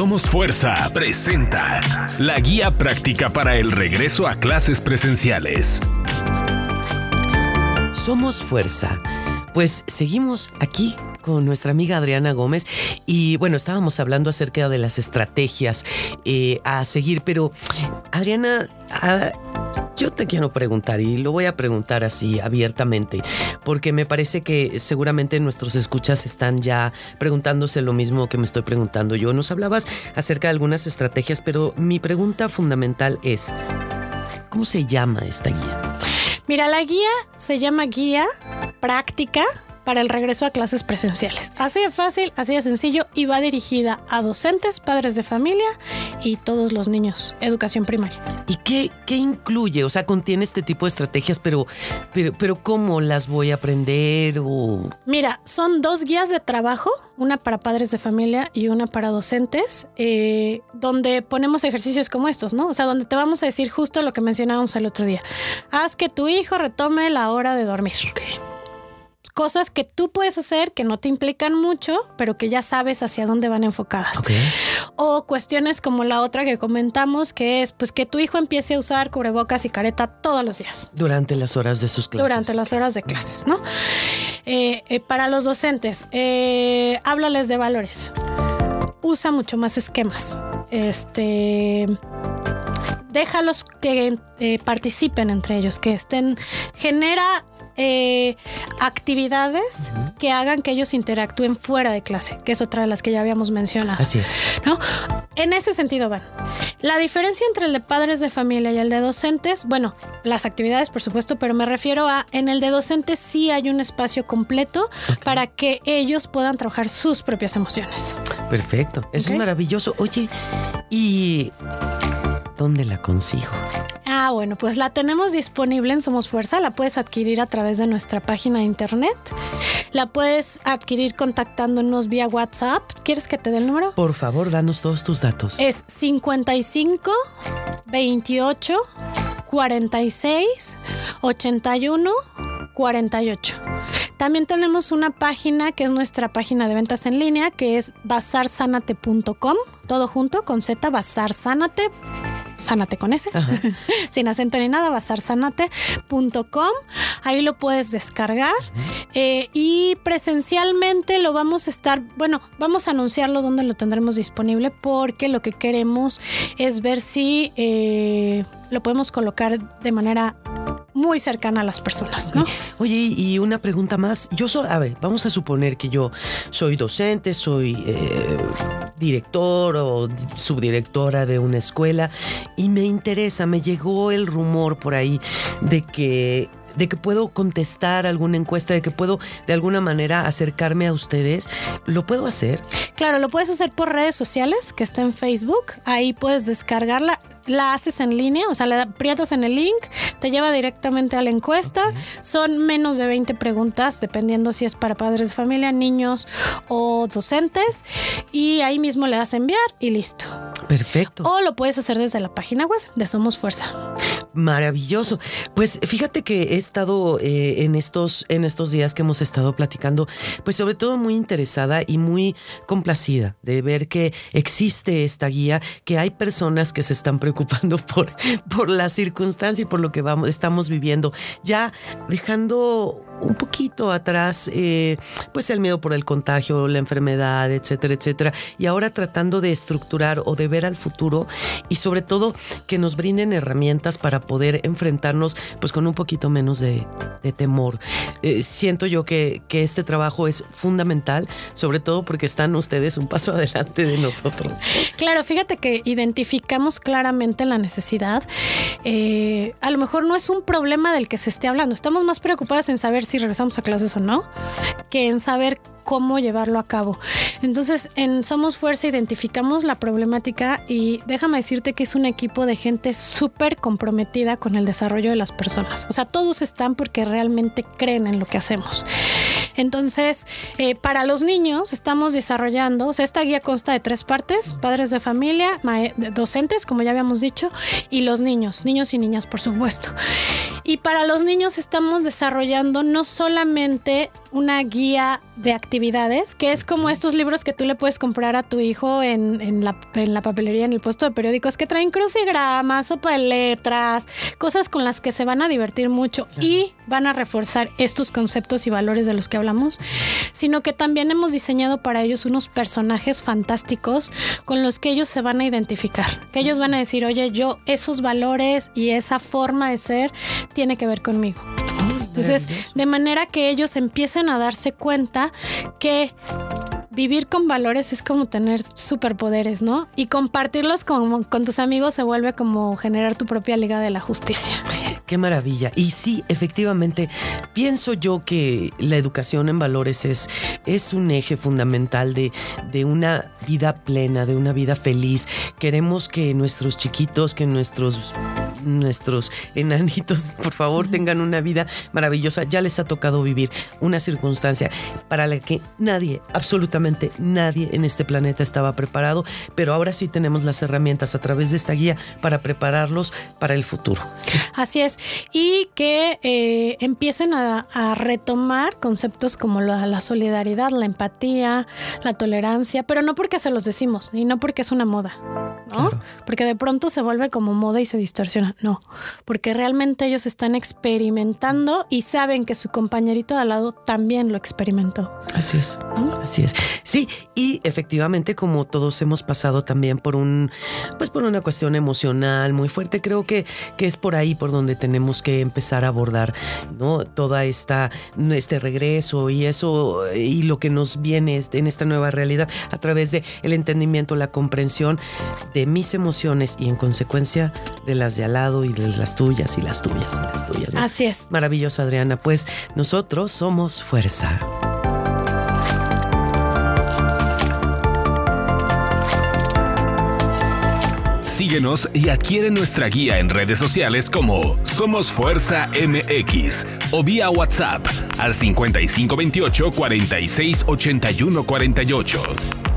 Somos Fuerza presenta la guía práctica para el regreso a clases presenciales. Somos Fuerza. Pues seguimos aquí con nuestra amiga Adriana Gómez y bueno, estábamos hablando acerca de las estrategias a seguir, pero Adriana, yo te quiero preguntar y lo voy a preguntar así abiertamente porque me parece que seguramente nuestros escuchas están ya preguntándose lo mismo que me estoy preguntando yo. Nos hablabas acerca de algunas estrategias, pero mi pregunta fundamental es, ¿cómo se llama esta guía? Mira, la guía se llama Guía Práctica para el regreso a clases presenciales. Así de fácil, así de sencillo, y va dirigida a docentes, padres de familia y todos los niños, educación primaria. ¿Y qué incluye? O sea, contiene este tipo de estrategias, pero ¿cómo las voy a aprender? Mira, son dos guías de trabajo, una para padres de familia y una para docentes, donde ponemos ejercicios como estos, ¿no? O sea, donde te vamos a decir justo lo que mencionábamos el otro día. Haz que tu hijo retome la hora de dormir. Okay. Cosas que tú puedes hacer que no te implican mucho, pero que ya sabes hacia dónde van enfocadas. Okay. O cuestiones como la otra que comentamos, que es pues que tu hijo empiece a usar cubrebocas y careta todos los días. Durante las horas de sus clases. Durante las horas de clases, ¿no? Para los docentes, háblales de valores. Usa mucho más esquemas. Déjalos que participen entre ellos, que estén... Genera... actividades que hagan que ellos interactúen fuera de clase, que es otra de las que ya habíamos mencionado. Así es, ¿no? En ese sentido van. La diferencia entre el de padres de familia y el de docentes, bueno, las actividades por supuesto, pero me refiero a en el de docentes sí hay un espacio completo para que ellos puedan trabajar sus propias emociones. Perfecto, eso es maravilloso. Oye, ¿y dónde la consigo? Ah, bueno, pues la tenemos disponible en Somos Fuerza. La puedes adquirir a través de nuestra página de internet. La puedes adquirir contactándonos vía WhatsApp. ¿Quieres que te dé el número? Por favor, danos todos tus datos. Es 55 28 46 81 48. También tenemos una página que es nuestra página de ventas en línea, que es bazarsanate.com, todo junto con Z, bazarsanate.com. Sánate con ese, sin acento ni nada, bazarsanate.com. Ahí lo puedes descargar y presencialmente lo vamos a estar, bueno, vamos a anunciarlo donde lo tendremos disponible porque lo que queremos es ver si lo podemos colocar de manera muy cercana a las personas, ¿no? Oye, y una pregunta más. Vamos a suponer que yo soy docente, soy director o subdirectora de una escuela y me interesa, me llegó el rumor por ahí de que puedo contestar alguna encuesta, de que puedo de alguna manera acercarme a ustedes. ¿Lo puedo hacer? Claro, lo puedes hacer por redes sociales, que está en Facebook. Ahí puedes descargarla. La haces en línea, o sea, la aprietas en el link, te lleva directamente a la encuesta. Son menos de 20 preguntas, dependiendo si es para padres de familia, niños o docentes. Y ahí mismo le das a enviar y listo. Perfecto. O lo puedes hacer desde la página web de Somos Fuerza. Maravilloso. Pues fíjate que he estado en estos días que hemos estado platicando, pues sobre todo muy interesada y muy complacida de ver que existe esta guía, que hay personas que se están preocupando por la circunstancia y por lo que estamos viviendo, ya dejando un poquito atrás pues el miedo por el contagio, la enfermedad, etcétera, etcétera, y ahora tratando de estructurar o de ver al futuro y sobre todo que nos brinden herramientas para poder enfrentarnos pues con un poquito menos de temor. Siento yo que este trabajo es fundamental, sobre todo porque están ustedes un paso adelante de nosotros. Claro, fíjate que identificamos claramente la necesidad. A lo mejor no es un problema del que se esté hablando, estamos más preocupadas en saber si regresamos a clases o no, que en saber cómo llevarlo a cabo. Entonces, en Somos Fuerza identificamos la problemática y déjame decirte que es un equipo de gente súper comprometida con el desarrollo de las personas. O sea, todos están porque realmente creen en lo que hacemos. Entonces, para los niños estamos desarrollando, o sea, esta guía consta de 3 partes: padres de familia, docentes, como ya habíamos dicho, y los niños y niñas, por supuesto. Y para los niños estamos desarrollando no solamente una guía de actividades, que es como estos libros que tú le puedes comprar a tu hijo en la papelería, en el puesto de periódicos, que traen crucigramas, sopa de letras, cosas con las que se van a divertir mucho y van a reforzar estos conceptos y valores de los que hablamos, sino que también hemos diseñado para ellos unos personajes fantásticos con los que ellos se van a identificar, que ellos van a decir, oye, yo esos valores y esa forma de ser tiene que ver conmigo. Entonces, de manera que ellos empiecen a darse cuenta que vivir con valores es como tener superpoderes, ¿no? Y compartirlos con tus amigos se vuelve como generar tu propia Liga de la Justicia. ¡Qué maravilla! Y sí, efectivamente, pienso yo que la educación en valores es un eje fundamental de una vida plena, de una vida feliz. Queremos que nuestros chiquitos, que nuestros enanitos, por favor, tengan una vida maravillosa. Ya les ha tocado vivir una circunstancia para la que nadie, absolutamente nadie en este planeta estaba preparado, pero ahora sí tenemos las herramientas a través de esta guía para prepararlos para el futuro. Así es, y que empiecen a retomar conceptos como la solidaridad, la empatía, la tolerancia, pero no porque se los decimos y no porque es una moda, ¿no? Claro. Porque de pronto se vuelve como moda y se distorsiona. No, porque realmente ellos están experimentando y saben que su compañerito de al lado también lo experimentó. Así es, así es. Sí, y efectivamente, como todos hemos pasado también por una cuestión emocional muy fuerte, creo que es por ahí por donde tenemos que empezar a abordar, ¿no? Toda este regreso y eso, y lo que nos viene en esta nueva realidad a través de el entendimiento, la comprensión de mis emociones y en consecuencia de las de al lado y de las tuyas y las tuyas y las tuyas, ¿no? Así es. Maravilloso, Adriana. Pues nosotros somos Fuerza. Síguenos y adquiere nuestra guía en redes sociales como Somos Fuerza MX o vía WhatsApp al 5528 468148.